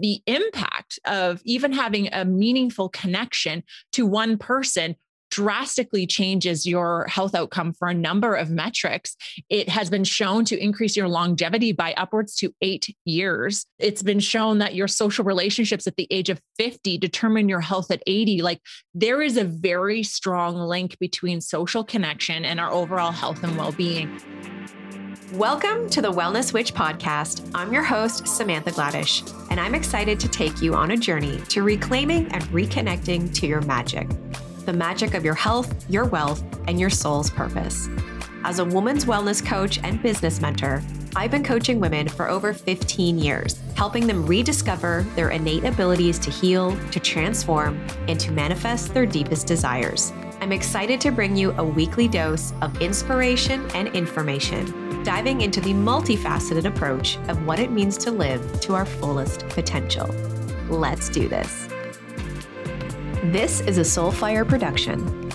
the impact of even having a meaningful connection to one person drastically changes your health outcome for a number of metrics. It has been shown to increase your longevity by upwards to 8 years. It's been shown that your social relationships at the age of 50 determine your health at 80. Like, there is a very strong link between social connection and our overall health and well-being. Welcome to the Wellness Witch Podcast. I'm your host, Samantha Gladish, and I'm excited to take you on a journey to reclaiming and reconnecting to your magic. The magic of your health, your wealth, and your soul's purpose. As a woman's wellness coach and business mentor, I've been coaching women for over 15 years, helping them rediscover their innate abilities to heal, to transform, and to manifest their deepest desires. I'm excited to bring you a weekly dose of inspiration and information, diving into the multifaceted approach of what it means to live to our fullest potential. Let's do this. This is a Soulfire production.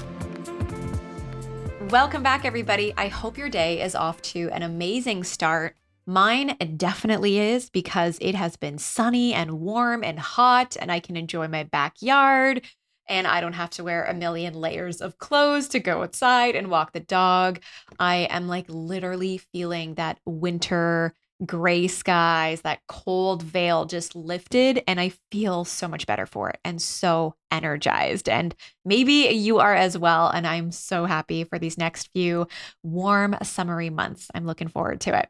Welcome back, everybody. I hope your day is off to an amazing start. Mine definitely is, because it has been sunny and warm and hot, and I can enjoy my backyard, and I don't have to wear a million layers of clothes to go outside and walk the dog. I am like literally feeling that winter gray skies, that cold veil just lifted, and I feel so much better for it and so energized. And maybe you are as well. And I'm so happy for these next few warm, summery months. I'm looking forward to it.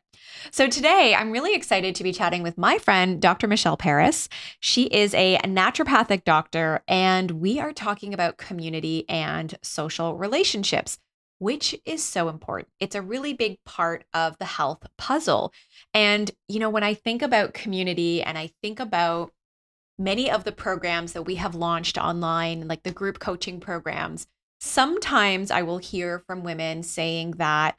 So today I'm really excited to be chatting with my friend, Dr. Michelle Paris. She is a naturopathic doctor, and we are talking about community and social relationships, which is so important. It's a really big part of the health puzzle. And, you know, when I think about community and I think about many of the programs that we have launched online, like the group coaching programs, sometimes I will hear from women saying that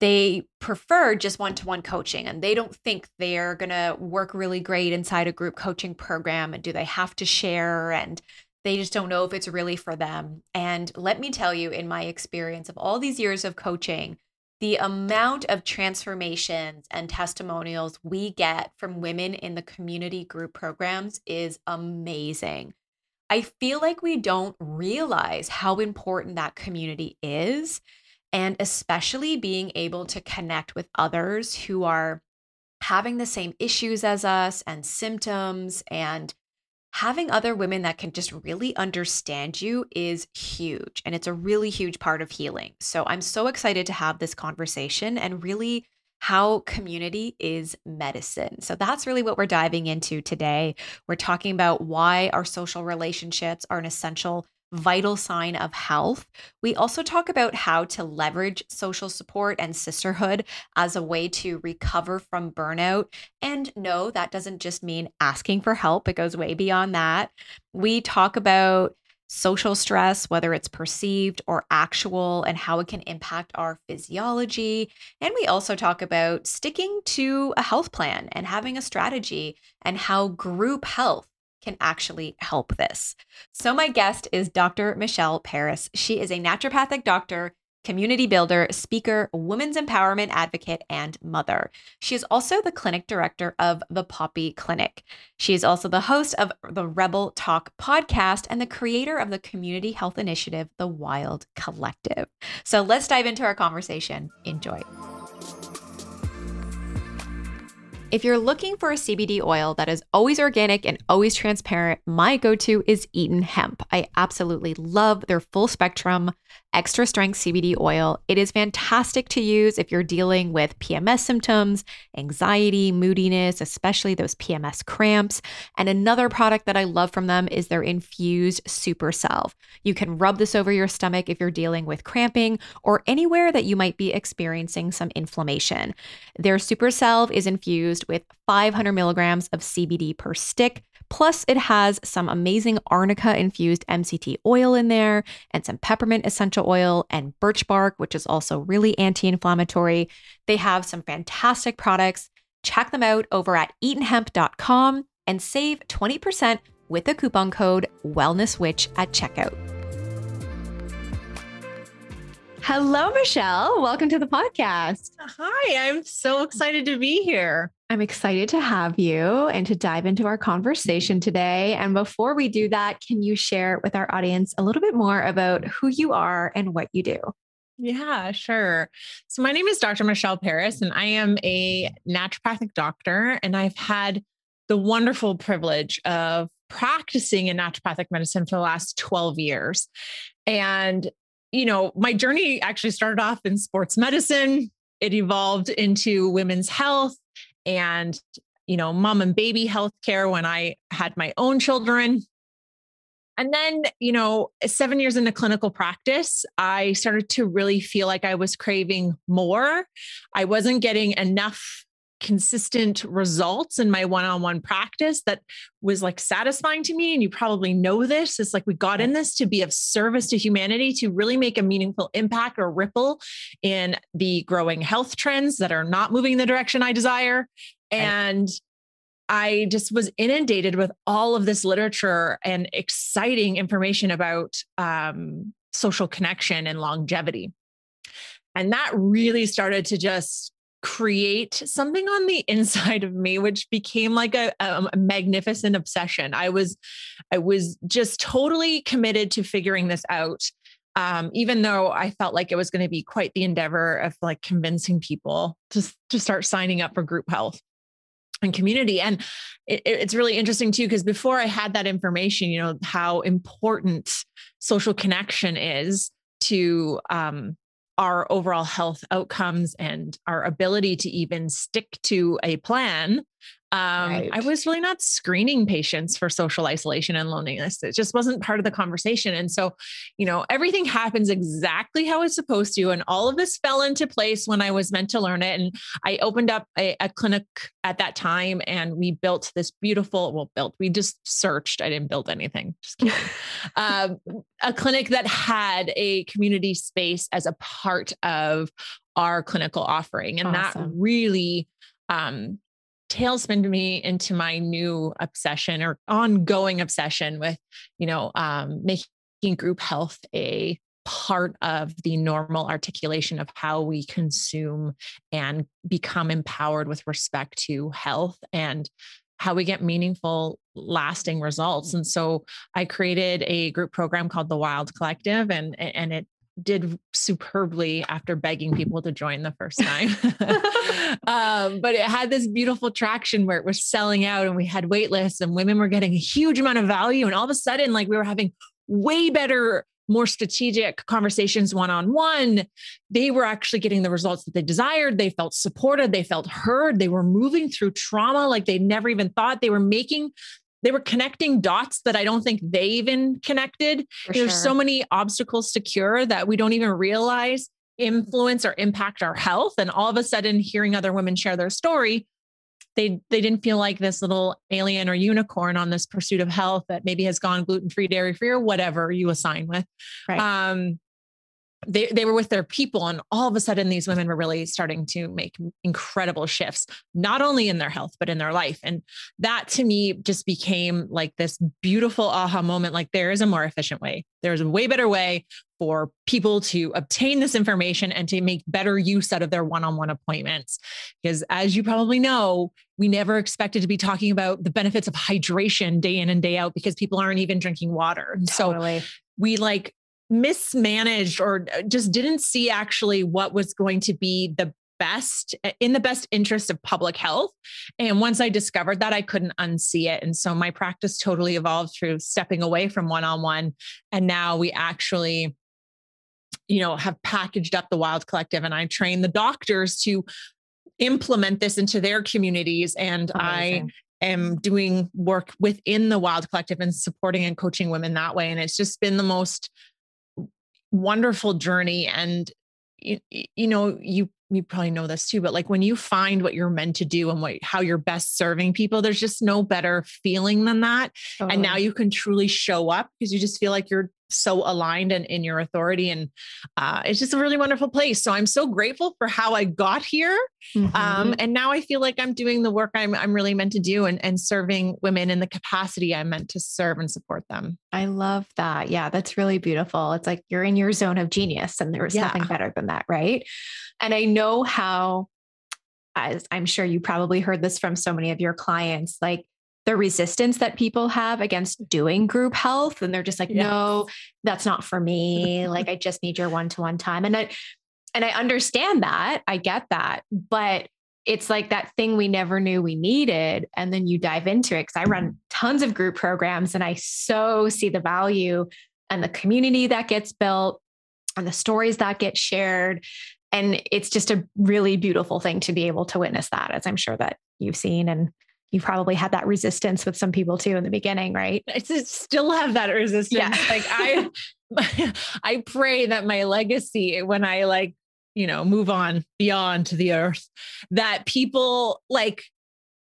they prefer just one-to-one coaching, and they don't think they're going to work really great inside a group coaching program. And do they have to share? And they just don't know if it's really for them. And let me tell you, in my experience of all these years of coaching, the amount of transformations and testimonials we get from women in the community group programs is amazing. I feel like we don't realize how important that community is, and especially being able to connect with others who are having the same issues as us and symptoms, and having other women that can just really understand you is huge. And it's a really huge part of healing. So I'm so excited to have this conversation and really how community is medicine. So that's really what we're diving into today. We're talking about why our social relationships are an essential, vital sign of health. We also talk about how to leverage social support and sisterhood as a way to recover from burnout. And no, that doesn't just mean asking for help. It goes way beyond that. We talk about social stress, whether it's perceived or actual, and how it can impact our physiology. And we also talk about sticking to a health plan and having a strategy, and how group health can actually help this. So my guest is Dr. Michelle Paris. She is a naturopathic doctor, community builder, speaker, women's empowerment advocate, and mother. She is also the clinic director of the Poppy Clinic. She is also the host of the Rebel Talk podcast and the creator of the community health initiative, The Wild Collective. So let's dive into our conversation. Enjoy. If you're looking for a CBD oil that is always organic and always transparent, my go-to is Eaton Hemp. I absolutely love their full spectrum extra strength CBD oil. It is fantastic to use if you're dealing with PMS symptoms, anxiety, moodiness, especially those PMS cramps. And another product that I love from them is their infused super salve. You can rub this over your stomach if you're dealing with cramping or anywhere that you might be experiencing some inflammation. Their super salve is infused with 500 milligrams of CBD per stick. Plus, it has some amazing arnica-infused MCT oil in there, and some peppermint essential oil and birch bark, which is also really anti-inflammatory. They have some fantastic products. Check them out over at eatonhemp.com and save 20% with the coupon code WellnessWitch at checkout. Hello, Michelle. Welcome to the podcast. Hi, I'm so excited to be here. I'm excited to have you and to dive into our conversation today. And before we do that, can you share with our audience a little bit more about who you are and what you do? Yeah, sure. So my name is Dr. Michelle Paris, and I am a naturopathic doctor, and I've had the wonderful privilege of practicing in naturopathic medicine for the last 12 years. And, you know, my journey actually started off in sports medicine. It evolved into women's health and, you know, mom and baby healthcare when I had my own children. And then, you know, 7 years into clinical practice, I started to really feel like I was craving more. I wasn't getting enough consistent results in my one-on-one practice that was like satisfying to me. And you probably know this. It's like we got in this to be of service to humanity, to really make a meaningful impact or ripple in the growing health trends that are not moving in the direction I desire. And I just was inundated with all of this literature and exciting information about social connection and longevity. And that really started to just create something on the inside of me, which became like a magnificent obsession. I was just totally committed to figuring this out. Even though I felt like it was going to be quite the endeavor of like convincing people to start signing up for group health and community. And it's really interesting too, because before I had that information, you know, how important social connection is to, our overall health outcomes and our ability to even stick to a plan. Right. I was really not screening patients for social isolation and loneliness. It just wasn't part of the conversation. And so, you know, everything happens exactly how it's supposed to. And all of this fell into place when I was meant to learn it. And I opened up a clinic at that time, and we built this beautiful, we just searched. I didn't build anything. Just kidding. A clinic that had a community space as a part of our clinical offering. And That really, tailspinned me into my new obsession or ongoing obsession with, you know, making group health a part of the normal articulation of how we consume and become empowered with respect to health and how we get meaningful, lasting results. And so I created a group program called The Wild Collective, and it did superbly after begging people to join the first time. But it had this beautiful traction where it was selling out, and we had wait lists, and women were getting a huge amount of value. And all of a sudden, like, we were having way better, more strategic conversations one-on-one. They were actually getting the results that they desired. They felt supported. They felt heard. They were moving through trauma like they never even thought. They were connecting dots that I don't think they even connected. There's so many obstacles to cure that we don't even realize influence or impact our health. And all of a sudden, hearing other women share their story, they didn't feel like this little alien or unicorn on this pursuit of health that maybe has gone gluten-free, dairy-free, or whatever you assign with. Right. They were with their people, and all of a sudden these women were really starting to make incredible shifts, not only in their health, but in their life. And that to me just became like this beautiful aha moment. Like, there is a more efficient way. There's a way better way for people to obtain this information and to make better use out of their one-on-one appointments. Because as you probably know, we never expected to be talking about the benefits of hydration day in and day out, because people aren't even drinking water. And totally. So we like mismanaged or just didn't see actually what was going to be the best interest of public health. And once I discovered that, I couldn't unsee it. And so my practice totally evolved through stepping away from one-on-one. And now we actually, you know, have packaged up the Wild Collective, and I train the doctors to implement this into their communities. And amazing. I am doing work within the Wild Collective and supporting and coaching women that way. And it's just been the most wonderful journey. And you know, you probably know this too, but like, when you find what you're meant to do and how you're best serving people, there's just no better feeling than that. Oh. And now you can truly show up because you just feel like you're so aligned and in your authority. And it's just a really wonderful place. So I'm so grateful for how I got here. Mm-hmm. And now I feel like I'm doing the work I'm really meant to do and serving women in the capacity I'm meant to serve and support them. I love that. Yeah, that's really beautiful. It's like you're in your zone of genius, and there was nothing better than that. Right. And I know how as I'm sure you probably heard this from so many of your clients, like the resistance that people have against doing group health. And they're just like, no, that's not for me. Like, I just need your one-to-one time. And I understand that, I get that, but it's like that thing we never knew we needed. And then you dive into it. Cause I run tons of group programs and I so see the value and the community that gets built and the stories that get shared. And it's just a really beautiful thing to be able to witness that, as I'm sure that you've seen. And you probably had that resistance with some people too in the beginning, right? I still have that resistance. Yeah. Like I pray that my legacy, when I move on beyond the earth, that people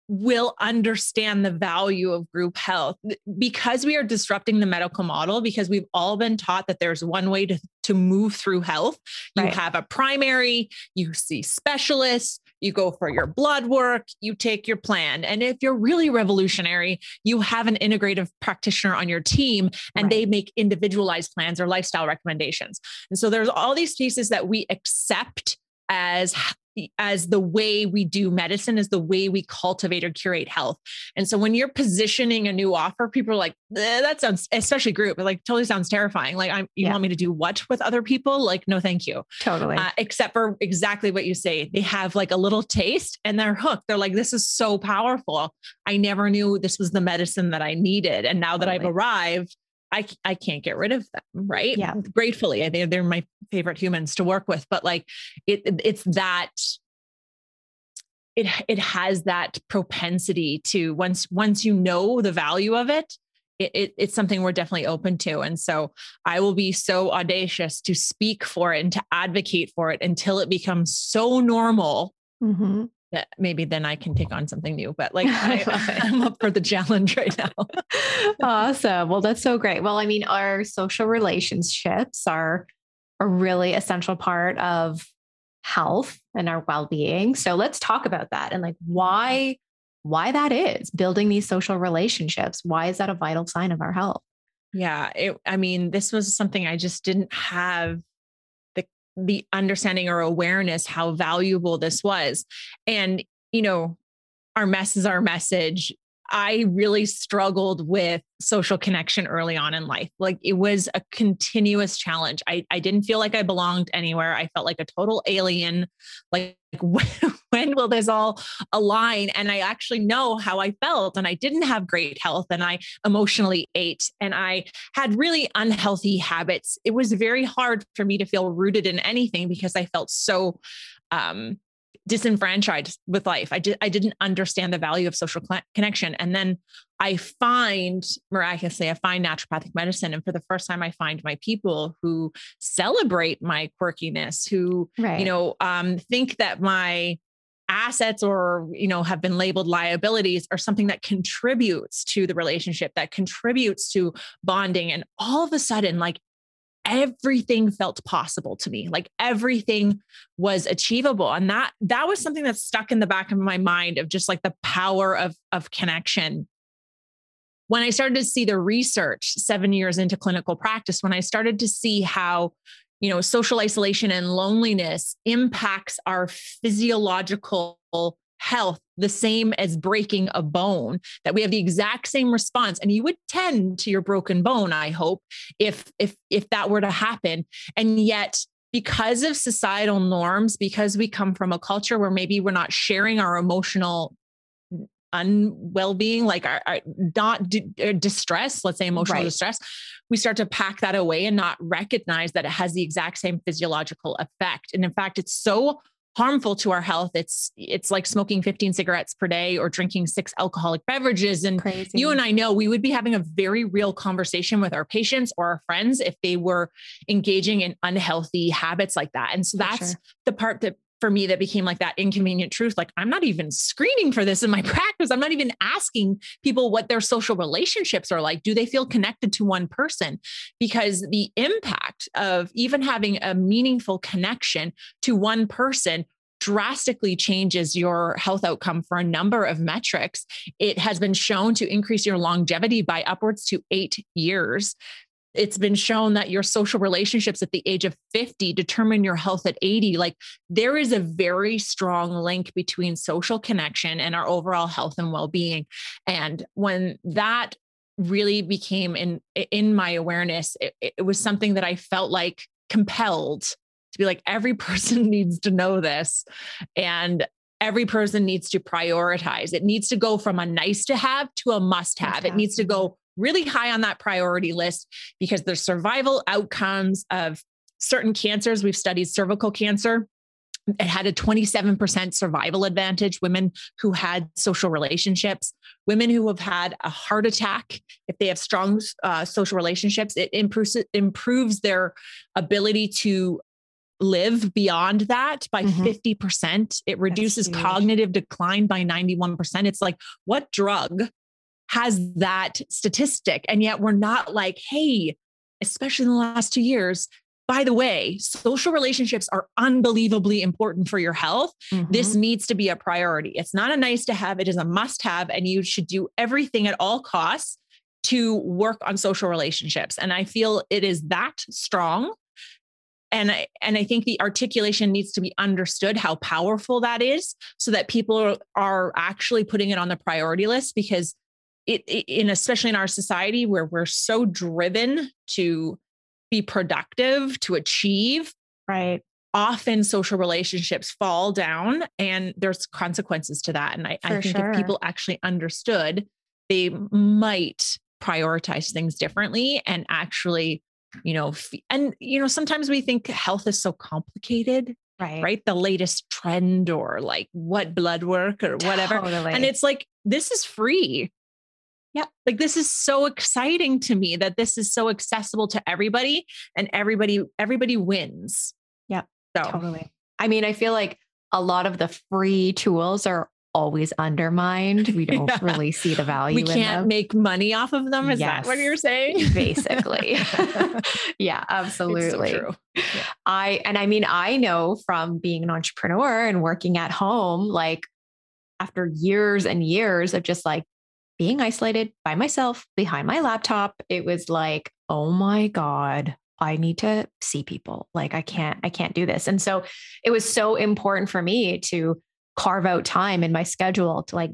will understand the value of group health, because we are disrupting the medical model, because we've all been taught that there's one way to move through health. You right. have a primary, you see specialists, you go for your blood work, you take your plan. And if you're really revolutionary, you have an integrative practitioner on your team and right. they make individualized plans or lifestyle recommendations. And so there's all these pieces that we accept as the way we do medicine, is the way we cultivate or curate health. And so when you're positioning a new offer, people are like, that sounds, especially group, totally sounds terrifying. Like, you want me to do what with other people? Like, no, thank you. Totally. Except for exactly what you say. They have a little taste and they're hooked. They're like, this is so powerful. I never knew this was the medicine that I needed. And now that I've arrived, I can't get rid of them. Right. Yeah. Gratefully. They're my favorite humans to work with, but it has that propensity to once you know the value of it, it's something we're definitely open to. And so I will be so audacious to speak for it and to advocate for it until it becomes so normal. Mm-hmm. That maybe then I can take on something new, but I'm up for the challenge right now. Awesome. Well, that's so great. Well, our social relationships are a really essential part of health and our well-being. So let's talk about that and why that is, building these social relationships. Why is that a vital sign of our health? Yeah. This was something I just didn't have the understanding or awareness how valuable this was. And, our mess is our message. I really struggled with social connection early on in life. It was a continuous challenge. I didn't feel like I belonged anywhere. I felt like a total alien. When will this all align? And I actually know how I felt. And I didn't have great health, and I emotionally ate, and I had really unhealthy habits. It was very hard for me to feel rooted in anything because I felt so, disenfranchised with life. I didn't understand the value of social connection. And then I find naturopathic medicine. And for the first time, I find my people who celebrate my quirkiness, who, right. Think that my assets or, have been labeled liabilities are something that contributes to the relationship, that contributes to bonding. And all of a sudden, everything felt possible to me. Everything was achievable. And that was something that stuck in the back of my mind, of just the power of connection. When I started to see the research 7 years into clinical practice, when I started to see how, social isolation and loneliness impacts our physiological health, the same as breaking a bone, that we have the exact same response. And you would tend to your broken bone, I hope, if that were to happen. And yet, because of societal norms, because we come from a culture where maybe we're not sharing our emotional unwell-being, distress, let's say emotional right. distress, we start to pack that away and not recognize that it has the exact same physiological effect. And in fact, it's so harmful to our health. It's like smoking 15 cigarettes per day or drinking 6 alcoholic beverages. And crazy. You and I know we would be having a very real conversation with our patients or our friends if they were engaging in unhealthy habits like that. And so that's the part that for me that became that inconvenient truth. I'm not even screening for this in my practice. I'm not even asking people what their social relationships are like. Do they feel connected to one person? Because the impact of even having a meaningful connection to one person drastically changes your health outcome for a number of metrics. It has been shown to increase your longevity by upwards to 8 years. It's been shown that your social relationships at the age of 50 determine your health at 80. Like, there is a very strong link between social connection and our overall health and well-being. And when that really became in my awareness, it was something that I felt like compelled to be like, every person needs to know this. And every person needs to prioritize. It needs to go from a nice to have to a must have. It needs to go really high on that priority list, because the survival outcomes of certain cancers, we've studied cervical cancer. It had a 27% survival advantage. Women who had social relationships, women who have had a heart attack, if they have strong social relationships, it improves their ability to live beyond that by 50%. It reduces cognitive decline by 91%. It's like, what drug has that statistic? And yet we're not like, hey, especially in the last 2 years, by the way, social relationships are unbelievably important for your health. This needs to be a priority. It's not a nice to have, it is a must have. And you should do everything at all costs to work on social relationships. And I feel it is that strong. And I think the articulation needs to be understood, how powerful that is, so that people are actually putting it on the priority list, because especially in our society where we're so driven to be productive, to achieve, right? Often social relationships fall down and there's consequences to that. And I think if people actually understood, they might prioritize things differently and actually, sometimes we think health is so complicated, right? The latest trend or like what blood work or whatever. Totally. And it's like, this is free. Yeah. Like, this is so exciting to me that this is so accessible to everybody, and everybody wins. Yeah. So. Totally. I mean, I feel like a lot of the free tools are always undermined. We don't really see the value. We can't make money off of them. Is that what you're saying? Basically. Yeah, absolutely. It's so true. Yeah. I know from being an entrepreneur and working at home, like after years and years of just like being isolated by myself behind my laptop, it was like, oh my God, I need to see people. Like I can't do this. And so it was so important for me to carve out time in my schedule to like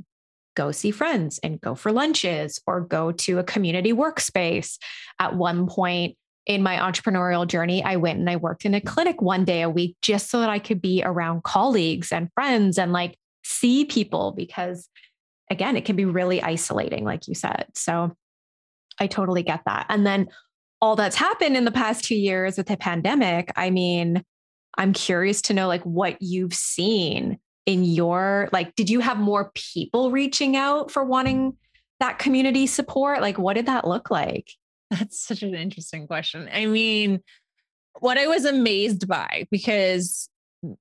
go see friends and go for lunches or go to a community workspace. At one point in my entrepreneurial journey, I went and I worked in a clinic 1 day a week just so that I could be around colleagues and friends and like see people, because again, it can be really isolating, like you said. So I totally get that. And then all that's happened in the past 2 years with the pandemic, I mean, I'm curious to know like what you've seen in your, like, did you have more people reaching out for wanting that community support? Like, what did that look like? That's such an interesting question. I mean, what I was amazed by, because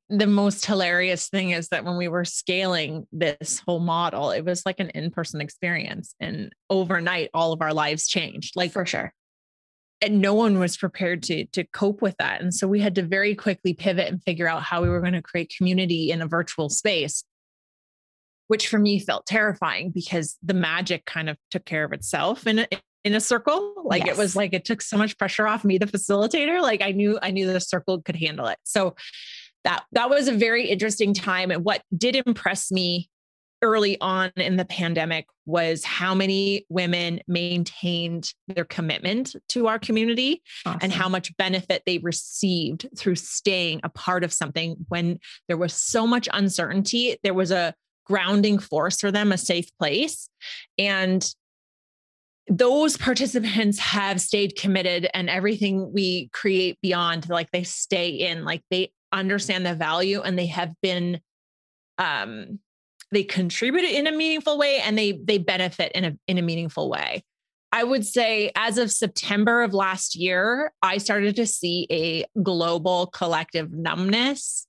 the most hilarious thing is that when we were scaling this whole model, it was like an in-person experience, and overnight all of our lives changed. Like, for sure. And no one was prepared to cope with that. And so we had to very quickly pivot and figure out how we were going to create community in a virtual space, which for me felt terrifying because the magic kind of took care of itself in a circle. Like It was like, it took so much pressure off me, the facilitator. Like I knew the circle could handle it. So that was a very interesting time. And what did impress me early on in the pandemic was how many women maintained their commitment to our community. Awesome. And how much benefit they received through staying a part of something when there was so much uncertainty. There was a grounding force for them, a safe place. And those participants have stayed committed, and everything we create beyond, like they stay in, like they understand the value, and they have been, they contribute in a meaningful way, and they benefit in a meaningful way. I would say as of September of last year, I started to see a global collective numbness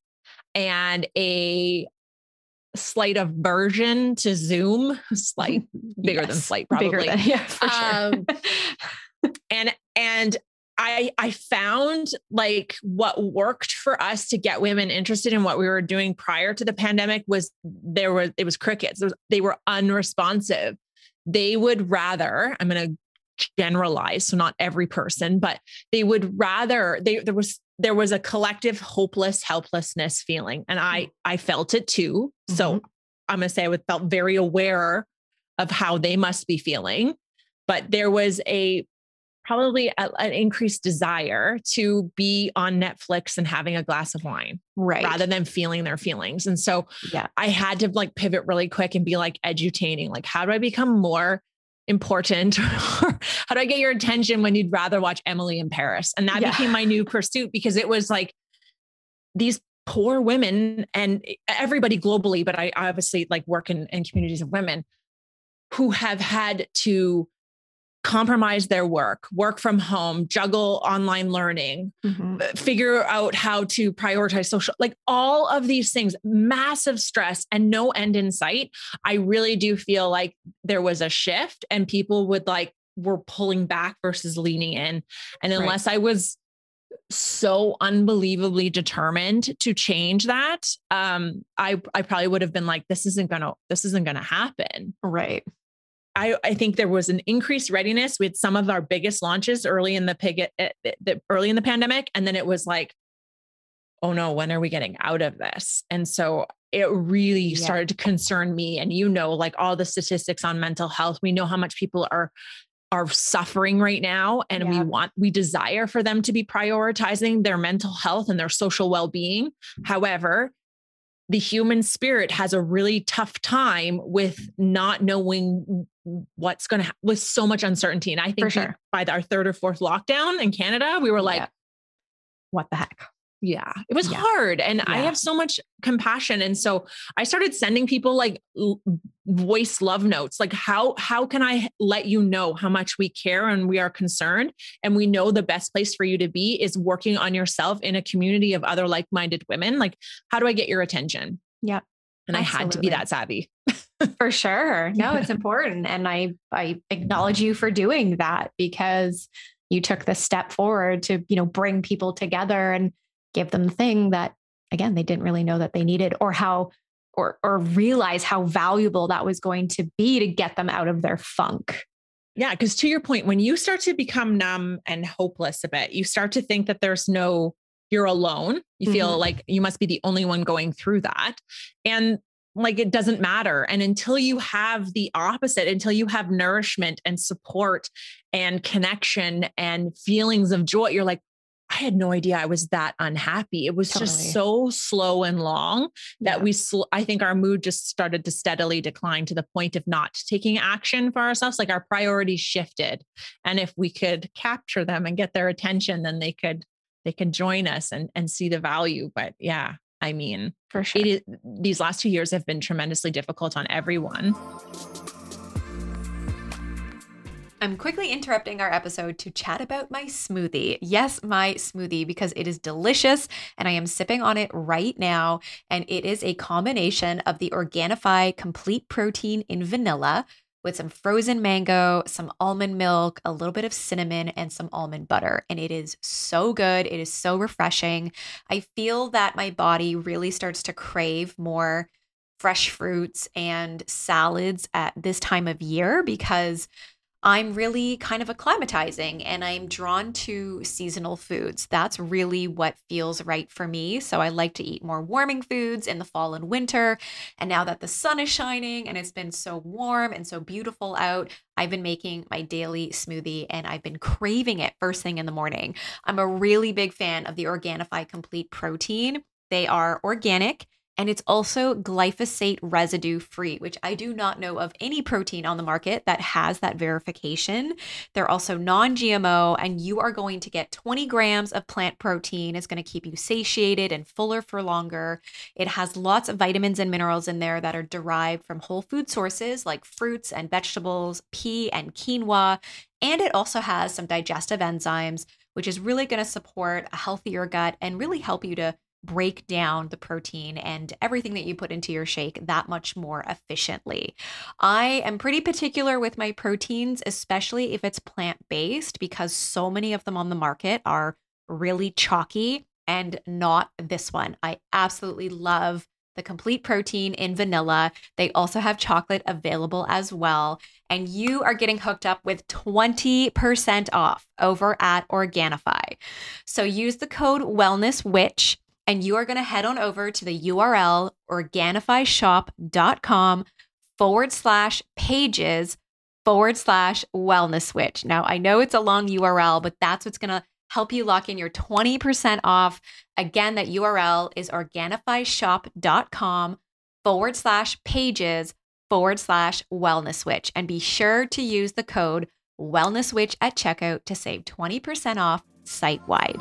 and a slight aversion to Zoom, slight, bigger than slight, probably. Bigger than, yeah, for sure. And I found like what worked for us to get women interested in what we were doing prior to the pandemic was it was crickets. They were unresponsive. They would rather, I'm going to generalized. So not every person, but they would rather, there was a collective hopeless, helplessness feeling. And I felt it too. Mm-hmm. So I'm going to say I felt very aware of how they must be feeling, but there was probably an increased desire to be on Netflix and having a glass of wine, right, rather than feeling their feelings. And so I had to like pivot really quick and be like edutaining, like, how do I become more important? How do I get your attention when you'd rather watch Emily in Paris? And that became my new pursuit, because it was like these poor women and everybody globally, but I obviously like work in communities of women who have had to compromise their work from home, juggle online learning, figure out how to prioritize social, like all of these things, massive stress and no end in sight. I really do feel like there was a shift and people were pulling back versus leaning in. And unless I was so unbelievably determined to change that, I probably would have been like, this isn't going to happen. Right. I think there was an increased readiness with some of our biggest launches early in the pandemic. And then it was like, oh no, when are we getting out of this? And so it really started to concern me. And like all the statistics on mental health, we know how much people are suffering right now. And we desire for them to be prioritizing their mental health and their social well-being. However, the human spirit has a really tough time with not knowing what's going to happen with so much uncertainty. And I think by our third or fourth lockdown in Canada, we were like, what the heck? Yeah, it was hard. And I have so much compassion. And so I started sending people like voice love notes. Like how can I let you know how much we care and we are concerned? And we know the best place for you to be is working on yourself in a community of other like-minded women. Like, how do I get your attention? Yeah. And absolutely. I had to be that savvy. For sure. No, it's important. And I acknowledge you for doing that, because you took the step forward to, bring people together and give them the thing that, again, they didn't really know that they needed or realize how valuable that was going to be to get them out of their funk. Yeah. Cause to your point, when you start to become numb and hopeless a bit, you start to think that you're alone. You feel like you must be the only one going through that. And like, it doesn't matter. And until you have the opposite, until you have nourishment and support and connection and feelings of joy, you're like, I had no idea I was that unhappy. It was just so slow and long that I think our mood just started to steadily decline to the point of not taking action for ourselves. Like our priorities shifted. And if we could capture them and get their attention, then they could join us and see the value. But for sure. These last 2 years have been tremendously difficult on everyone. I'm quickly interrupting our episode to chat about my smoothie. Yes, my smoothie, because it is delicious and I am sipping on it right now. And it is a combination of the Organifi Complete Protein in vanilla with some frozen mango, some almond milk, a little bit of cinnamon, and some almond butter. And it is so good. It is so refreshing. I feel that my body really starts to crave more fresh fruits and salads at this time of year, because I'm really kind of acclimatizing and I'm drawn to seasonal foods. That's really what feels right for me. So I like to eat more warming foods in the fall and winter. And now that the sun is shining and it's been so warm and so beautiful out, I've been making my daily smoothie and I've been craving it first thing in the morning. I'm a really big fan of the Organifi Complete Protein. They are organic. And it's also glyphosate residue free, which I do not know of any protein on the market that has that verification. They're also non-GMO, and you are going to get 20 grams of plant protein. It's going to keep you satiated and fuller for longer. It has lots of vitamins and minerals in there that are derived from whole food sources like fruits and vegetables, pea and quinoa. And it also has some digestive enzymes, which is really going to support a healthier gut and really help you to break down the protein and everything that you put into your shake that much more efficiently. I am pretty particular with my proteins, especially if it's plant-based, because so many of them on the market are really chalky and not this one. I absolutely love the complete protein in vanilla. They also have chocolate available as well. And you are getting hooked up with 20% off over at Organifi. So use the code WellnessWitch and you are going to head on over to the URL organifishop.com/pages/wellness switch. Now, I know it's a long URL, but that's what's going to help you lock in your 20% off. Again, that URL is organifishop.com/pages/wellness switch. And be sure to use the code wellness switch at checkout to save 20% off site wide.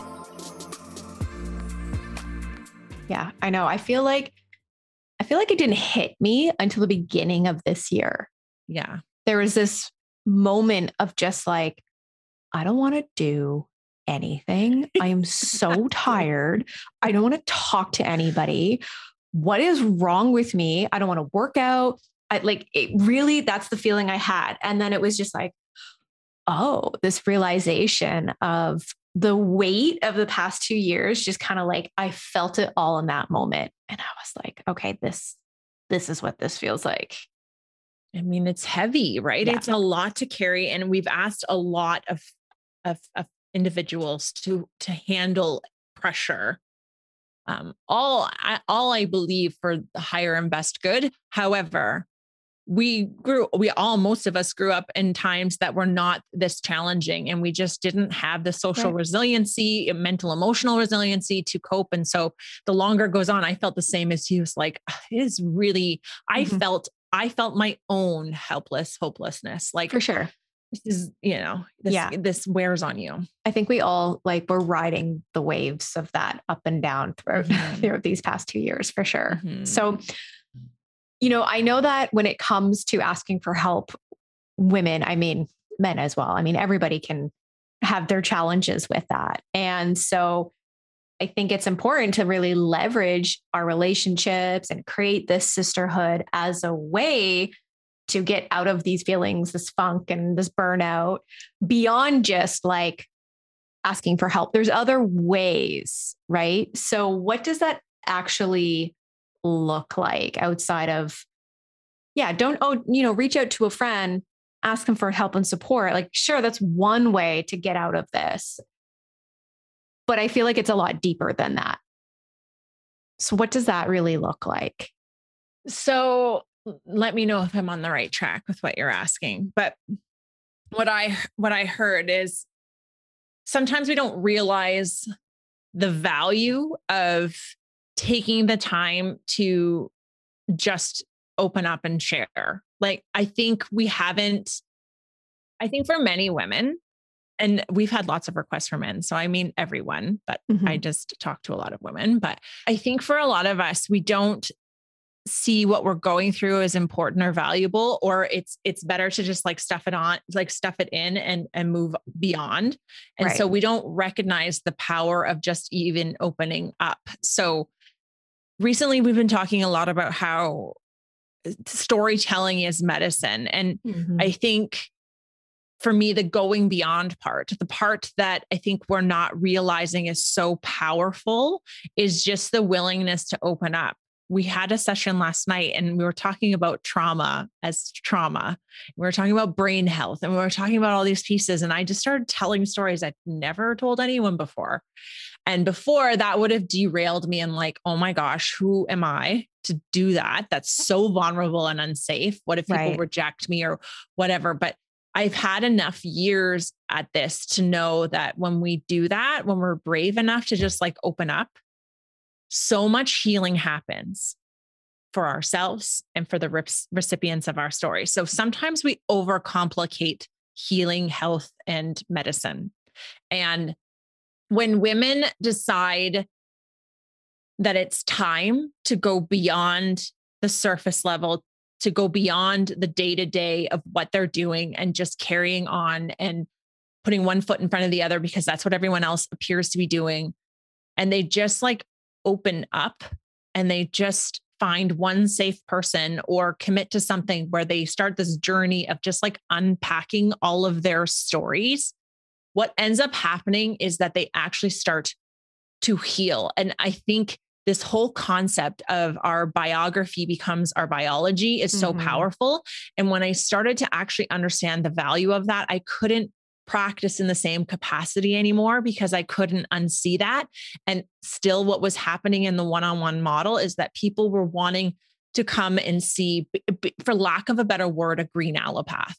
Yeah, I know. I feel like it didn't hit me until the beginning of this year. Yeah. There was this moment of just like, I don't want to do anything. I am so tired. I don't want to talk to anybody. What is wrong with me? I don't want to work out. That's the feeling I had. And then it was just like, oh, this realization of the weight of the past 2 years, just kind of like, I felt it all in that moment. And I was like, okay, this is what this feels like. I mean, it's heavy, right? Yeah. It's a lot to carry. And we've asked a lot of individuals to handle pressure. All I believe for the higher and best good. However, most of us grew up in times that were not this challenging, and we just didn't have the social resiliency, mental, emotional resiliency to cope. And so the longer it goes on, I felt the same as you. It's like, it is really, I felt my own hopelessness. Like, for sure. This wears on you. I think we all we're riding the waves of that up and down throughout these past 2 years, for sure. Mm-hmm. So, I know that when it comes to asking for help, women, men as well. Everybody can have their challenges with that. And so I think it's important to really leverage our relationships and create this sisterhood as a way to get out of these feelings, this funk and this burnout, beyond just asking for help. There's other ways, right? So what does that actually look like outside of, reach out to a friend, ask them for help and support. Sure, that's one way to get out of this, but I feel like it's a lot deeper than that. So what does that really look like? So let me know if I'm on the right track with what you're asking. But what I heard is sometimes we don't realize the value of taking the time to just open up and share. I think for many women, and we've had lots of requests for men. So everyone, but I just talk to a lot of women, but I think for a lot of us, we don't see what we're going through as important or valuable, or it's better to just stuff it in and move beyond. And so we don't recognize the power of just even opening up. So recently we've been talking a lot about how storytelling is medicine. And I think for me, the going beyond part, the part that I think we're not realizing is so powerful, is just the willingness to open up. We had a session last night and we were talking about trauma as trauma. We were talking about brain health and we were talking about all these pieces. And I just started telling stories I'd never told anyone before. And before, that would have derailed me and oh my gosh, who am I to do that? That's so vulnerable and unsafe. What if people reject me or whatever? But I've had enough years at this to know that when we do that, when we're brave enough to just open up, so much healing happens for ourselves and for the recipients of our story. So sometimes we overcomplicate healing, health, and medicine. And when women decide that it's time to go beyond the surface level, to go beyond the day-to-day of what they're doing and just carrying on and putting one foot in front of the other because that's what everyone else appears to be doing, and they just open up and they just find one safe person or commit to something where they start this journey of just unpacking all of their stories, what ends up happening is that they actually start to heal. And I think this whole concept of our biography becomes our biology is so powerful. And when I started to actually understand the value of that, I couldn't practice in the same capacity anymore because I couldn't unsee that. And still what was happening in the one-on-one model is that people were wanting to come and see, for lack of a better word, a green allopath.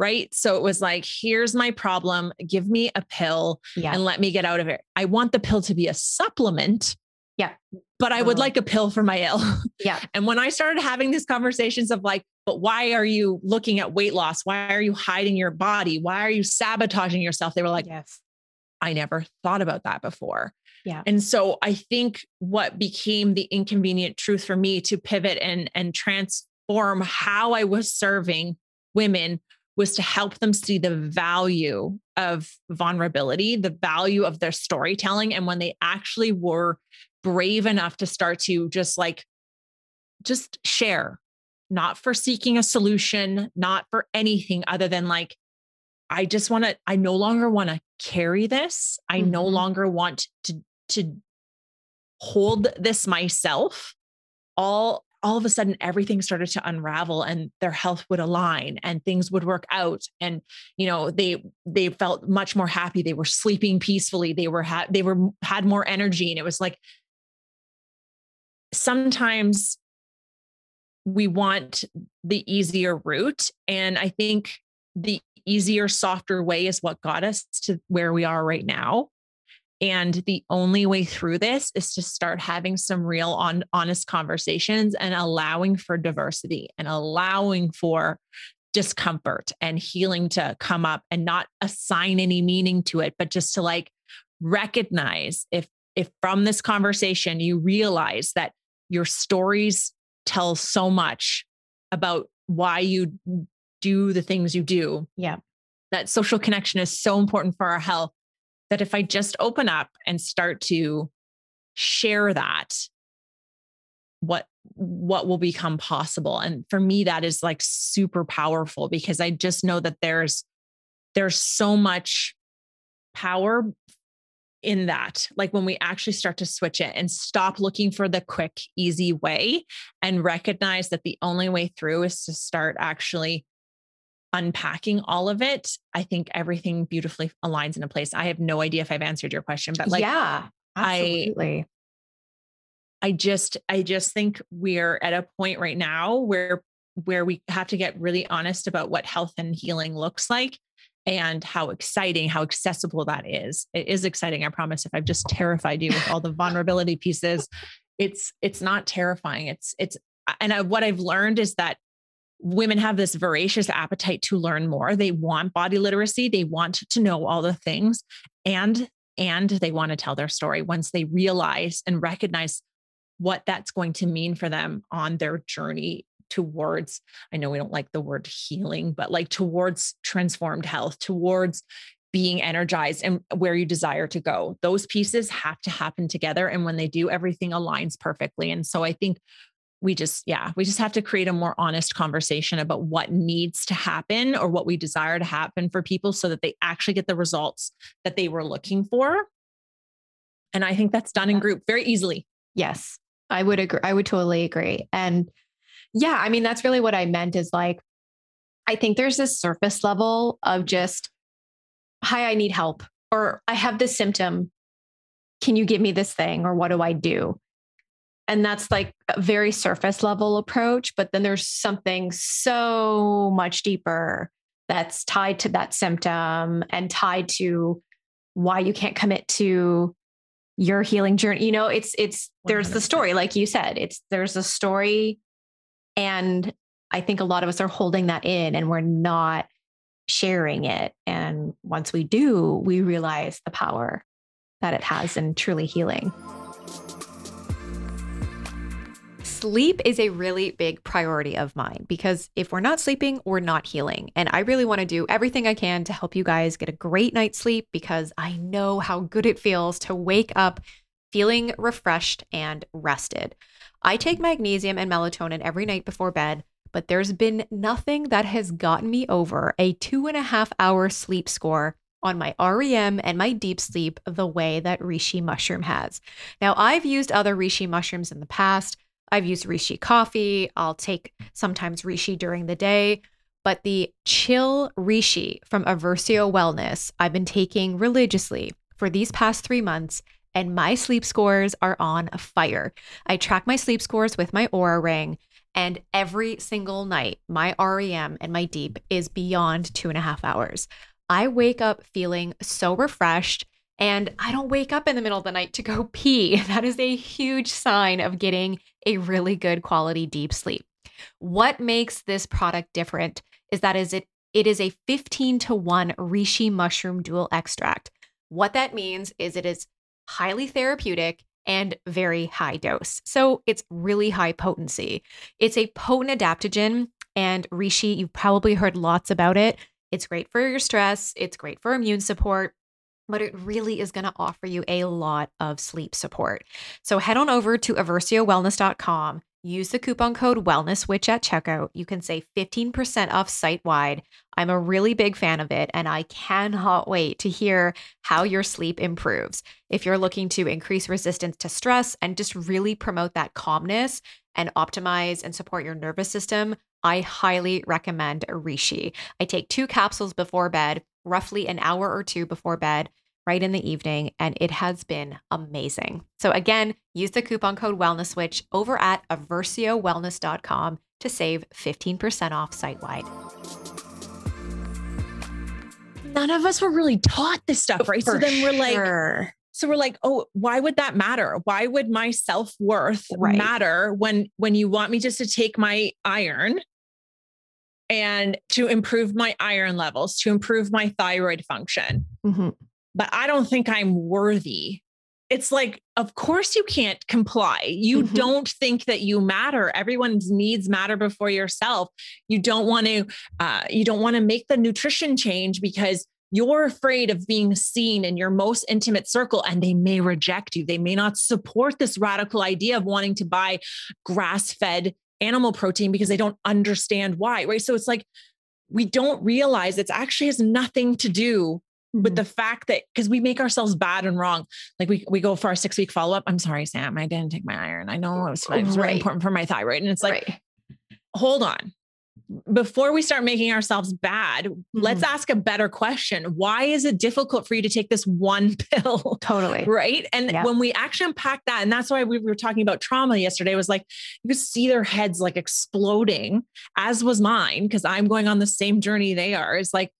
Right. So it was like, here's my problem. Give me a pill and let me get out of it. I want the pill to be a supplement. Yeah. But I would like a pill for my ill. Yeah. And when I started having these conversations of like, but why are you looking at weight loss? Why are you hiding your body? Why are you sabotaging yourself? They were like, yes, I never thought about that before. Yeah. And so I think what became the inconvenient truth for me to pivot and transform how I was serving women was to help them see the value of vulnerability, the value of their storytelling. And when they actually were brave enough to start to just share, not for seeking a solution, not for anything other than like, I no longer want to carry this. I no longer want to hold this myself. All of a sudden, everything started to unravel and their health would align and things would work out. And, you know, they felt much more happy. They were sleeping peacefully. They had more energy. And it was like, sometimes we want the easier route. And I think the easier, softer way is what got us to where we are right now. And the only way through this is to start having some real honest conversations and allowing for diversity and allowing for discomfort and healing to come up and not assign any meaning to it, but just to like recognize if from this conversation, you realize that your stories tell so much about why you do the things you do. Yeah. That social connection is so important for our health. That if I just open up and start to share that, what will become possible? And for me, that is like super powerful because I just know that there's so much power in that. Like when we actually start to switch it and stop looking for the quick, easy way and recognize that the only way through is to start actually unpacking all of it, I think everything beautifully aligns in a place. I have no idea if I've answered your question, but like, yeah, absolutely. I just think we're at a point right now where we have to get really honest about what health and healing looks like and how exciting, how accessible that is. It is exciting. I promise if I've just terrified you with all the vulnerability pieces, it's not terrifying. What I've learned is that women have this voracious appetite to learn more. They want body literacy. They want to know all the things and they want to tell their story once they realize and recognize what that's going to mean for them on their journey towards, I know we don't like the word healing, but like towards transformed health, towards being energized and where you desire to go. Those pieces have to happen together. And when they do, everything aligns perfectly. And so I think we just have to create a more honest conversation about what needs to happen or what we desire to happen for people so that they actually get the results that they were looking for. And I think that's done in group very easily. Yes, I would agree. I would totally agree. And yeah, I mean, that's really what I meant is like, I think there's this surface level of just, hi, I need help, or I have this symptom. Can you give me this thing? Or what do I do? And that's like a very surface level approach, but then there's something so much deeper that's tied to that symptom and tied to why you can't commit to your healing journey. You know, there's the story, like you said, there's a story. And I think a lot of us are holding that in and we're not sharing it. And once we do, we realize the power that it has in truly healing. Sleep is a really big priority of mine because if we're not sleeping, we're not healing. And I really want to do everything I can to help you guys get a great night's sleep because I know how good it feels to wake up feeling refreshed and rested. I take magnesium and melatonin every night before bed, but there's been nothing that has gotten me over a 2.5 hour sleep score on my REM and my deep sleep the way that reishi mushroom has. Now, I've used other reishi mushrooms in the past. I've used reishi coffee. I'll take sometimes reishi during the day, but the chill reishi from Aversio Wellness, I've been taking religiously for these past 3 months, and my sleep scores are on fire. I track my sleep scores with my Oura Ring, and every single night, my REM and my deep is beyond 2.5 hours. I wake up feeling so refreshed, and I don't wake up in the middle of the night to go pee. That is a huge sign of getting a really good quality deep sleep. What makes this product different is that it is a 15-to-1 reishi mushroom dual extract. What that means is it is highly therapeutic and very high dose. So it's really high potency. It's a potent adaptogen, and reishi, you've probably heard lots about it. It's great for your stress. It's great for immune support, but it really is going to offer you a lot of sleep support. So head on over to AversioWellness.com. Use the coupon code WellnessWitch at checkout. You can save 15% off site-wide. I'm a really big fan of it, and I cannot wait to hear how your sleep improves. If you're looking to increase resistance to stress and just really promote that calmness and optimize and support your nervous system, I highly recommend reishi. I take 2 capsules before bed, roughly an hour or 2 before bed, right in the evening, and it has been amazing. So again, use the coupon code WellnessWitch over at AversioWellness.com to save 15% off site-wide. None of us were really taught this stuff, right? For so then we're like, sure. So we're like, oh, why would that matter? Why would my self-worth matter when you want me just to take my iron and to improve my iron levels, to improve my thyroid function? Mm-hmm. But I don't think I'm worthy. It's like, of course you can't comply. You mm-hmm. don't think that you matter. Everyone's needs matter before yourself. You don't want to make the nutrition change because you're afraid of being seen in your most intimate circle, and they may reject you. They may not support this radical idea of wanting to buy grass-fed animal protein because they don't understand why, right? So it's like, we don't realize it actually has nothing to do with the fact that, because we make ourselves bad and wrong. Like we go for our 6-week follow-up. I'm sorry, Sam, I didn't take my iron. I know it was really important for my thyroid. And it's like, hold on. Before we start making ourselves bad, let's ask a better question. Why is it difficult for you to take this one pill? Totally. Right. And when we actually unpack that, and that's why we were talking about trauma yesterday, was like, you could see their heads like exploding, as was mine, because I'm going on the same journey they are. It's like,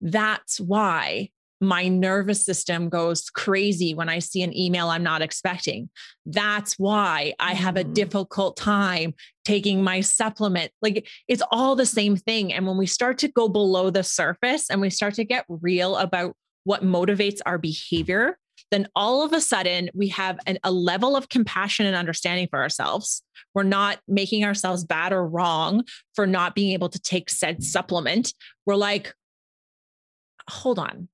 that's why my nervous system goes crazy when I see an email I'm not expecting. That's why I have a difficult time taking my supplement. Like, it's all the same thing. And when we start to go below the surface and we start to get real about what motivates our behavior, then all of a sudden we have a level of compassion and understanding for ourselves. We're not making ourselves bad or wrong for not being able to take said supplement. We're like, hold on.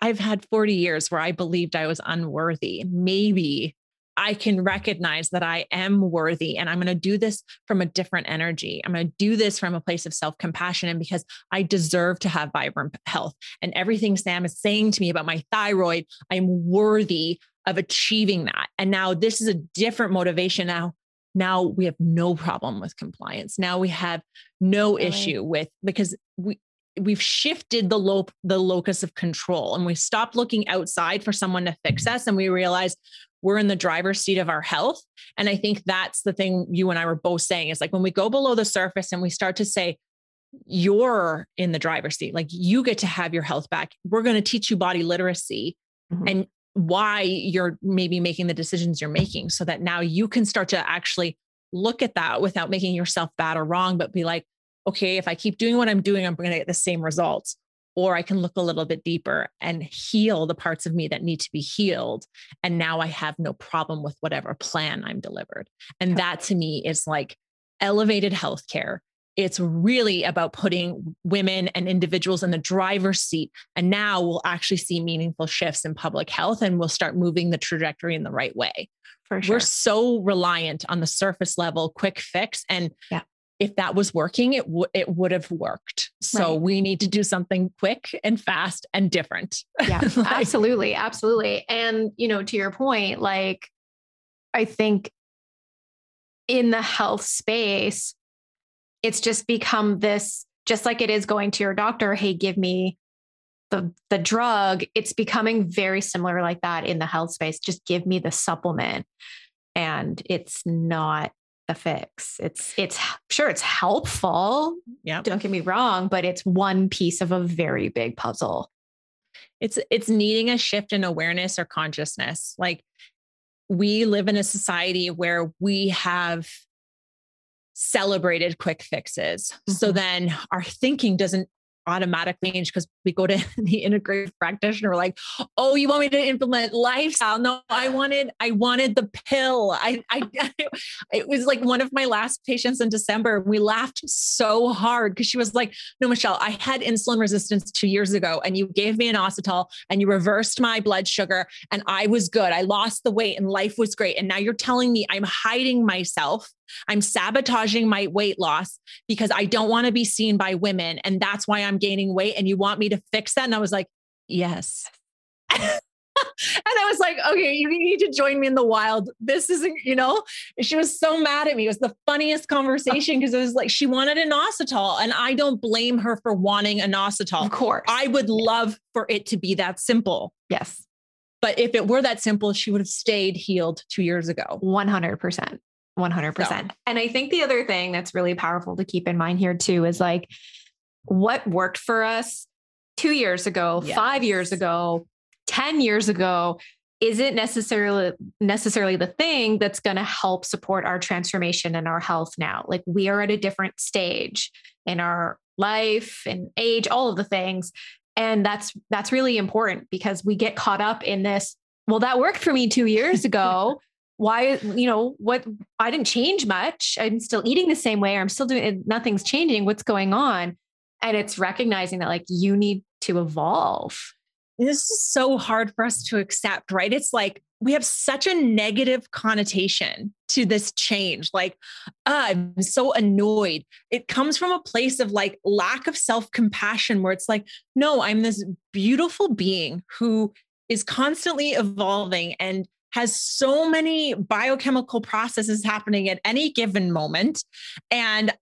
I've had 40 years where I believed I was unworthy. Maybe I can recognize that I am worthy, and I'm going to do this from a different energy. I'm going to do this from a place of self-compassion, and because I deserve to have vibrant health, and everything Sam is saying to me about my thyroid, I'm worthy of achieving that. And now this is a different motivation. Now we have no problem with compliance. Now we have no issue with, because we've shifted the locus of control, and we stopped looking outside for someone to fix us. And we realized we're in the driver's seat of our health. And I think that's the thing you and I were both saying, is like, when we go below the surface and we start to say, you're in the driver's seat, like, you get to have your health back. We're going to teach you body literacy and why you're maybe making the decisions you're making, so that now you can start to actually look at that without making yourself bad or wrong, but be like, okay, if I keep doing what I'm doing, I'm going to get the same results. Or I can look a little bit deeper and heal the parts of me that need to be healed. And now I have no problem with whatever plan I'm delivered. And that to me is like elevated healthcare. It's really about putting women and individuals in the driver's seat. And now we'll actually see meaningful shifts in public health, and we'll start moving the trajectory in the right way. For sure. We're so reliant on the surface level, quick fix. And if that was working, it would have worked. So right. We need to do something quick and fast and different. Yeah, like, absolutely. Absolutely. And, you know, to your point, like, I think in the health space, it's just become this, just like it is going to your doctor, hey, give me the drug. It's becoming very similar like that in the health space. Just give me the supplement. And it's not the fix. It's sure it's helpful. Yeah. Don't get me wrong, but it's one piece of a very big puzzle. It's needing a shift in awareness or consciousness. Like, we live in a society where we have celebrated quick fixes. Mm-hmm. So then our thinking doesn't automatically change because we go to the integrative practitioner. We're like, oh, you want me to implement lifestyle? No, I wanted the pill. It was like one of my last patients in December. We laughed so hard because she was like, no, Michelle, I had insulin resistance 2 years ago and you gave me an inositol and you reversed my blood sugar and I was good. I lost the weight and life was great. And now you're telling me I'm hiding myself. I'm sabotaging my weight loss because I don't want to be seen by women. And that's why I'm gaining weight. And you want me to fix that? And I was like, yes. And I was like, okay, you need to join me in the wild. This isn't, you know, she was so mad at me. It was the funniest conversation because it was like, she wanted an inositol and I don't blame her for wanting an inositol. Of course. I would love for it to be that simple. Yes. But if it were that simple, she would have stayed healed 2 years ago. 100%. 100%. So. And I think the other thing that's really powerful to keep in mind here too, is like what worked for us 2 years ago, yes. 5 years ago, 10 years ago, isn't necessarily the thing that's going to help support our transformation and our health now. Like, we are at a different stage in our life and age, all of the things. And that's really important because we get caught up in this. Well, that worked for me 2 years ago. Why, you know, what, I didn't change much. I'm still eating the same way, or I'm still doing it. Nothing's changing. What's going on? And it's recognizing that, like, you need to evolve. This is so hard for us to accept, right? It's like, we have such a negative connotation to this change. Like, I'm so annoyed. It comes from a place of like lack of self-compassion where it's like, no, I'm this beautiful being who is constantly evolving and has so many biochemical processes happening at any given moment. And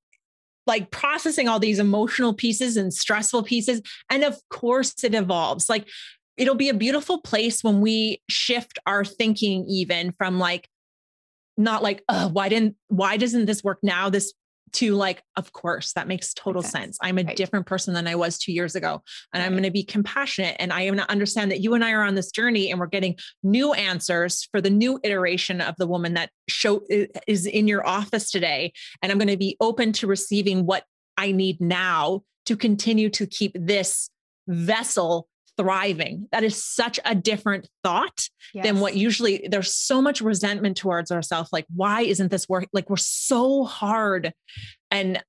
like processing all these emotional pieces and stressful pieces. And of course it evolves. Like, it'll be a beautiful place when we shift our thinking, even from like, not like, oh, why doesn't this work now? This to like, of course, that makes total sense. I'm a different person than I was 2 years ago. And I'm going to be compassionate. And I am going to understand that you and I are on this journey and we're getting new answers for the new iteration of the woman that is in your office today. And I'm going to be open to receiving what I need now to continue to keep this vessel thriving. That is such a different thought than what usually there's so much resentment towards ourselves. Like, why isn't this work? Like, we're so hard, and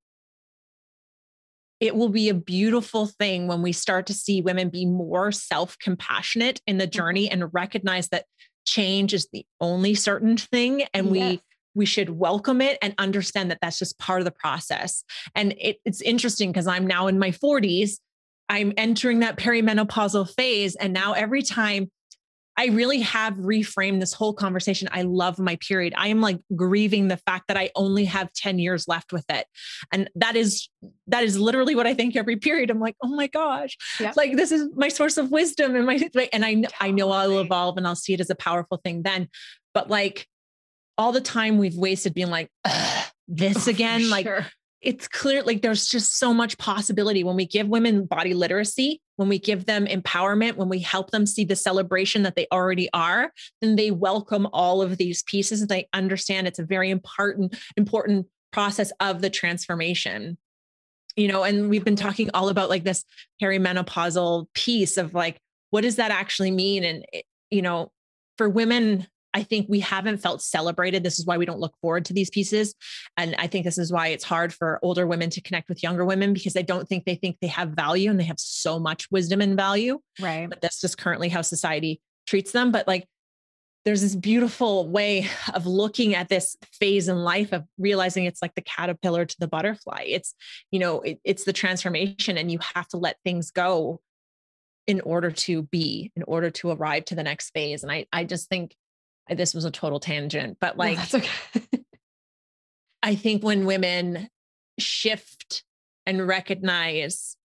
it will be a beautiful thing when we start to see women be more self-compassionate in the journey and recognize that change is the only certain thing. And we should welcome it and understand that that's just part of the process. And it's interesting because I'm now in my 40s. I'm entering that perimenopausal phase. And now every time I really have reframed this whole conversation, I love my period. I am like grieving the fact that I only have 10 years left with it. And that is literally what I think every period. I'm like, oh my gosh, like this is my source of wisdom. And I know I'll evolve and I'll see it as a powerful thing then. But like all the time we've wasted being like, this again, like, it's clear, like there's just so much possibility when we give women body literacy, when we give them empowerment, when we help them see the celebration that they already are, then they welcome all of these pieces and they understand it's a very important process of the transformation, you know, and we've been talking all about like this perimenopausal piece of like, what does that actually mean? And, you know, for women, I think we haven't felt celebrated. This is why we don't look forward to these pieces. And I think this is why it's hard for older women to connect with younger women because I don't think they have value and they have so much wisdom and value. Right. But that's just currently how society treats them. But like, there's this beautiful way of looking at this phase in life of realizing it's like the caterpillar to the butterfly. It's, you know, it's the transformation, and you have to let things go in order to be, in order to arrive to the next phase. And I just think this was a total tangent, but like, no, that's okay. I think when women shift and recognize,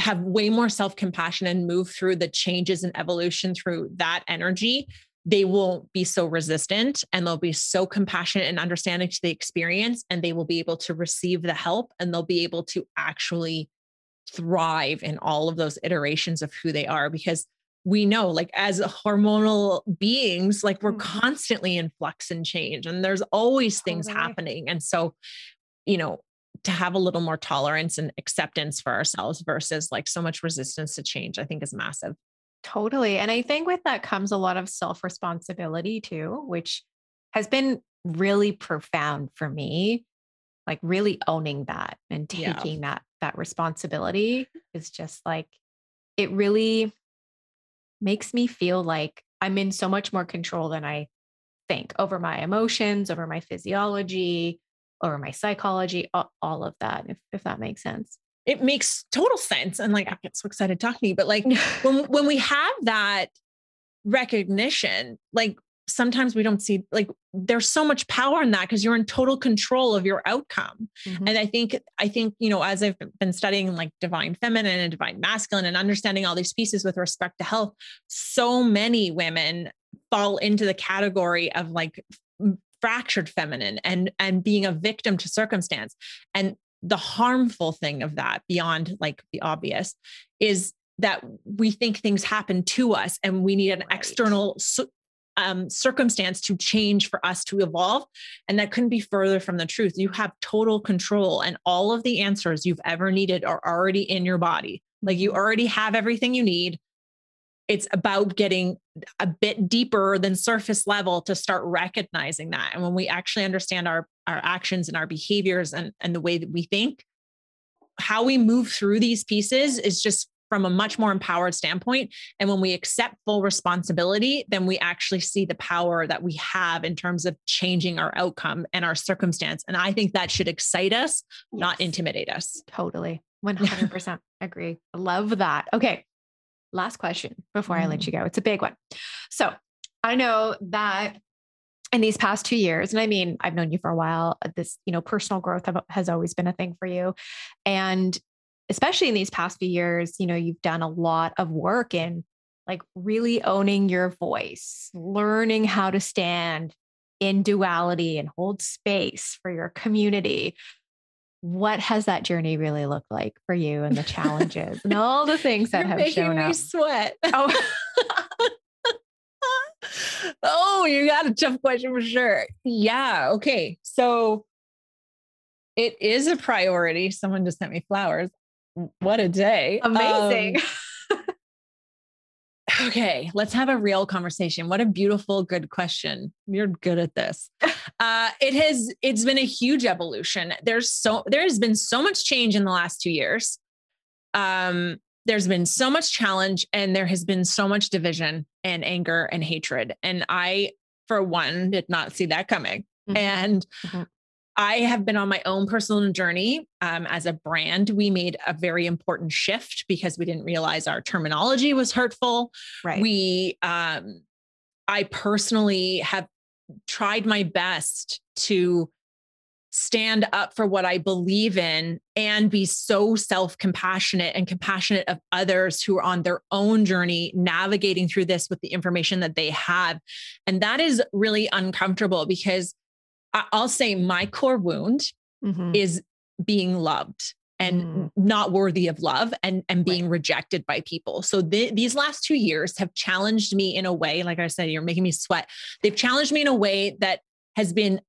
have way more self-compassion and move through the changes and evolution through that energy, they won't be so resistant, and they'll be so compassionate and understanding to the experience, and they will be able to receive the help, and they'll be able to actually thrive in all of those iterations of who they are. Because we know, like, as hormonal beings, like, we're constantly in flux and change, and there's always things happening. And so, you know, to have a little more tolerance and acceptance for ourselves versus like so much resistance to change, I think is massive. Totally. And I think with that comes a lot of self-responsibility too, which has been really profound for me, like really owning that and taking that responsibility is just like, it really makes me feel like I'm in so much more control than I think, over my emotions, over my physiology, over my psychology, all of that, if that makes sense. It makes total sense. And like, I get so excited talking to you, but like when we have that recognition, like sometimes we don't see, like there's so much power in that because you're in total control of your outcome. Mm-hmm. And I think, you know, as I've been studying like divine feminine and divine masculine and understanding all these pieces with respect to health, so many women fall into the category of like fractured feminine and being a victim to circumstance. And the harmful thing of that, beyond like the obvious, is that we think things happen to us and we need an external circumstance to change for us to evolve. And that couldn't be further from the truth. You have total control, and all of the answers you've ever needed are already in your body. Like, you already have everything you need. It's about getting a bit deeper than surface level to start recognizing that. And when we actually understand our actions and our behaviors and the way that we think, how we move through these pieces is just from a much more empowered standpoint. And when we accept full responsibility, then we actually see the power that we have in terms of changing our outcome and our circumstance. And I think that should excite us, not intimidate us. Totally. 100% agree. Love that. Okay. Last question before I let you go. It's a big one. So I know that in these past 2 years, and I mean, I've known you for a while, this, you know, personal growth has always been a thing for you. And especially in these past few years, you know, you've done a lot of work in like really owning your voice, learning how to stand in duality and hold space for your community. What has that journey really looked like for you, and the challenges and all the things that have shown up? You're making me sweat. Oh, you got a tough question for sure. Yeah. Okay. So it is a priority. Someone just sent me flowers. What a day. Amazing. Okay. Let's have a real conversation. What a beautiful, good question. You're good at this. It's been a huge evolution. There has been so much change in the last 2 years. There's been so much challenge, and there has been so much division and anger and hatred. And I, for one, did not see that coming. Mm-hmm. And I have been on my own personal journey. As a brand, we made a very important shift because we didn't realize our terminology was hurtful. Right. I personally have tried my best to stand up for what I believe in and be so self-compassionate and compassionate of others who are on their own journey, navigating through this with the information that they have. And that is really uncomfortable because I'll say my core wound is being loved and not worthy of love and being rejected by people. So these last 2 years have challenged me in a way, like I said, you're making me sweat. They've challenged me in a way that has been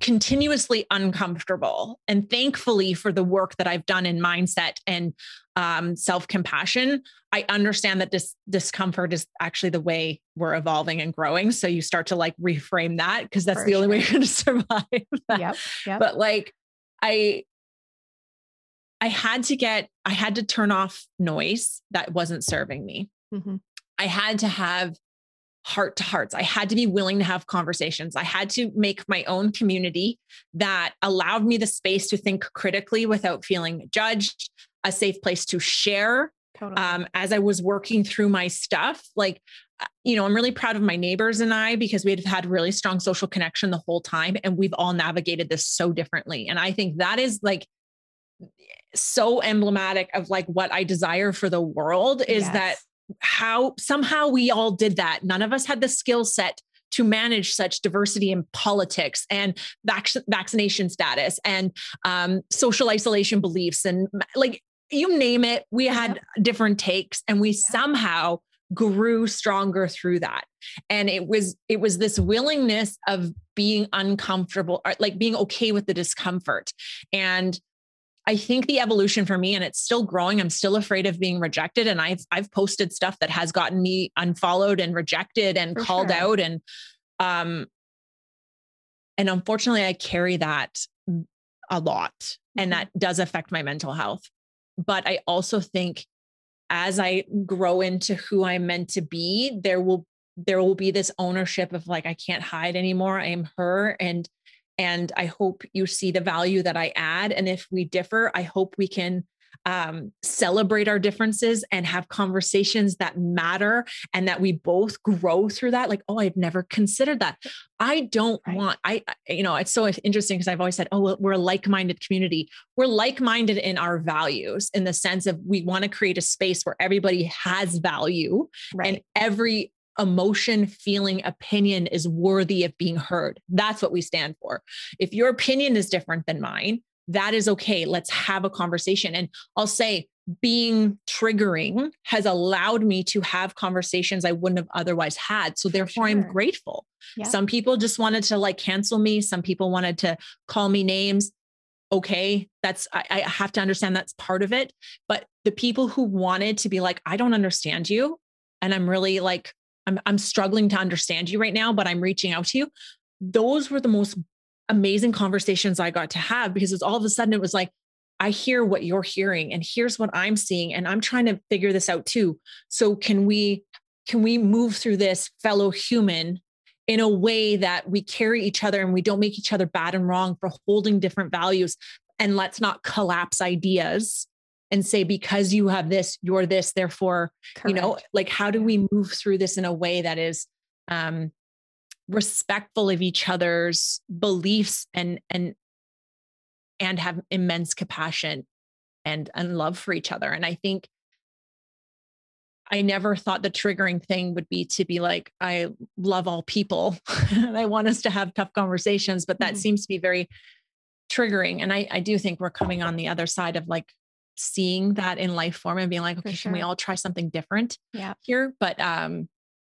continuously uncomfortable. And thankfully for the work that I've done in mindset and self-compassion, I understand that this discomfort is actually the way we're evolving and growing. So you start to like reframe that, because that's the only way you're going to survive that. Yep. But like, I had to turn off noise that wasn't serving me. I had to have heart to hearts. I had to be willing to have conversations. I had to make my own community that allowed me the space to think critically without feeling judged, a safe place to share. Totally. As I was working through my stuff, like, you know, I'm really proud of my neighbors and I, because we've had really strong social connection the whole time. And we've all navigated this so differently. And I think that is like so emblematic of like what I desire for the world is that how somehow we all did that. None of us had the skill set to manage such diversity in politics and vaccination status and social isolation beliefs and like, you name it, we had different takes and we somehow grew stronger through that. And it was this willingness of being uncomfortable, or like being okay with the discomfort. And I think the evolution for me, and it's still growing, I'm still afraid of being rejected. And I've posted stuff that has gotten me unfollowed and rejected and called out. And unfortunately I carry that a lot and that does affect my mental health. But I also think as I grow into who I'm meant to be, there will be this ownership of like, I can't hide anymore. I am her. And I hope you see the value that I add. And if we differ, I hope we can celebrate our differences and have conversations that matter and that we both grow through that. Like, oh, I've never considered that. I don't want, you know, it's so interesting because I've always said, oh, well, we're a like-minded community. We're like-minded in our values in the sense of we want to create a space where everybody has value and every emotion, feeling, opinion is worthy of being heard. That's what we stand for. If your opinion is different than mine, that is okay. Let's have a conversation. And I'll say being triggering has allowed me to have conversations I wouldn't have otherwise had. So therefore I'm grateful. Yeah. Some people just wanted to like cancel me. Some people wanted to call me names. Okay. That's, I have to understand that's part of it. But the people who wanted to be like, I don't understand you. And I'm really like, I'm struggling to understand you right now, but I'm reaching out to you. Those were the most amazing conversations I got to have because it's all of a sudden it was like, I hear what you're hearing and here's what I'm seeing. And I'm trying to figure this out too. So can we move through this fellow human in a way that we carry each other and we don't make each other bad and wrong for holding different values. And let's not collapse ideas and say, because you have this, you're this, therefore, you know, like, how do we move through this in a way that is, respectful of each other's beliefs and have immense compassion and love for each other. And I think I never thought the triggering thing would be to be like, I love all people and I want us to have tough conversations, but that seems to be very triggering. And I do think we're coming on the other side of like seeing that in life form and being like, okay, can we all try something different here? But,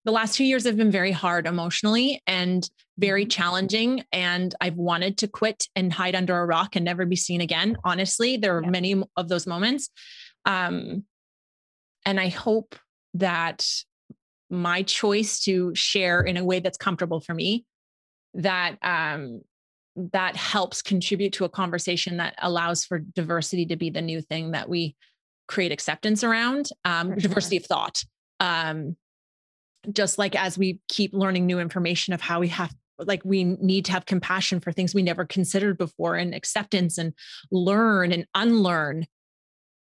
the last 2 years have been very hard emotionally and very challenging. And I've wanted to quit and hide under a rock and never be seen again. Honestly, there are many of those moments. And I hope that my choice to share in a way that's comfortable for me, that, that helps contribute to a conversation that allows for diversity to be the new thing that we create acceptance around, diversity of thought. Just like as we keep learning new information of how we have, like we need to have compassion for things we never considered before and acceptance and learn and unlearn.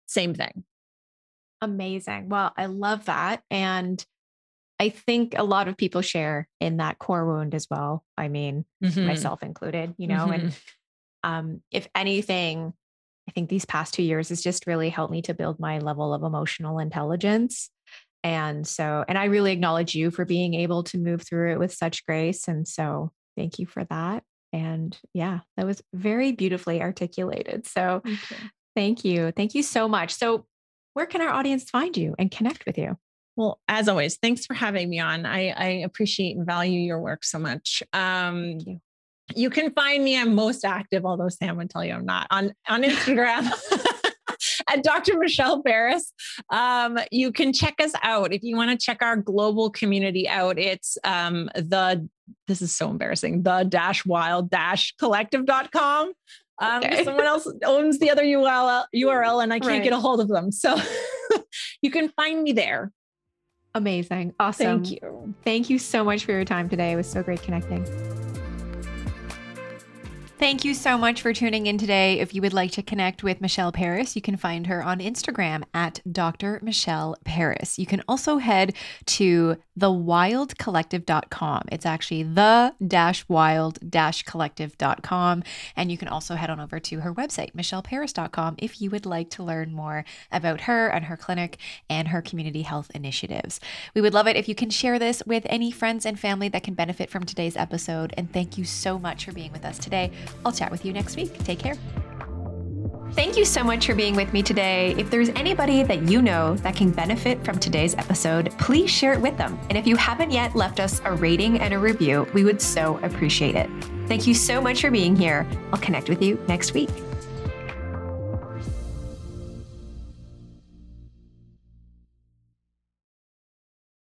Same thing. Amazing. Well, I love that. And I think a lot of people share in that core wound as well. I mean, myself included, you know, and if anything, I think these past 2 years has just really helped me to build my level of emotional intelligence. And so, and I really acknowledge you for being able to move through it with such grace. And so thank you for that. And yeah, that was very beautifully articulated. So thank you. Thank you so much. So where can our audience find you and connect with you? Well, as always, thanks for having me on. I appreciate and value your work so much. Thank you. You can find me. I'm most active, although Sam would tell you I'm not on Instagram. At Dr. Michelle Paris. You can check us out. If you want to check our global community out, it's, this is so embarrassing, the-wild-collective.com. Someone else owns the other URL and I can't get a hold of them. So you can find me there. Amazing. Awesome. Thank you. Thank you so much for your time today. It was so great connecting. Thank you so much for tuning in today. If you would like to connect with Michelle Paris, you can find her on Instagram at Dr. Michelle Paris. You can also head to thewildcollective.com. It's actually the-wild-collective.com. And you can also head on over to her website, michelleparis.com, if you would like to learn more about her and her clinic and her community health initiatives. We would love it if you can share this with any friends and family that can benefit from today's episode. And thank you so much for being with us today. I'll chat with you next week. Take care. Thank you so much for being with me today. If there's anybody that you know that can benefit from today's episode, please share it with them. And if you haven't yet left us a rating and a review, we would so appreciate it. Thank you so much for being here. I'll connect with you next week.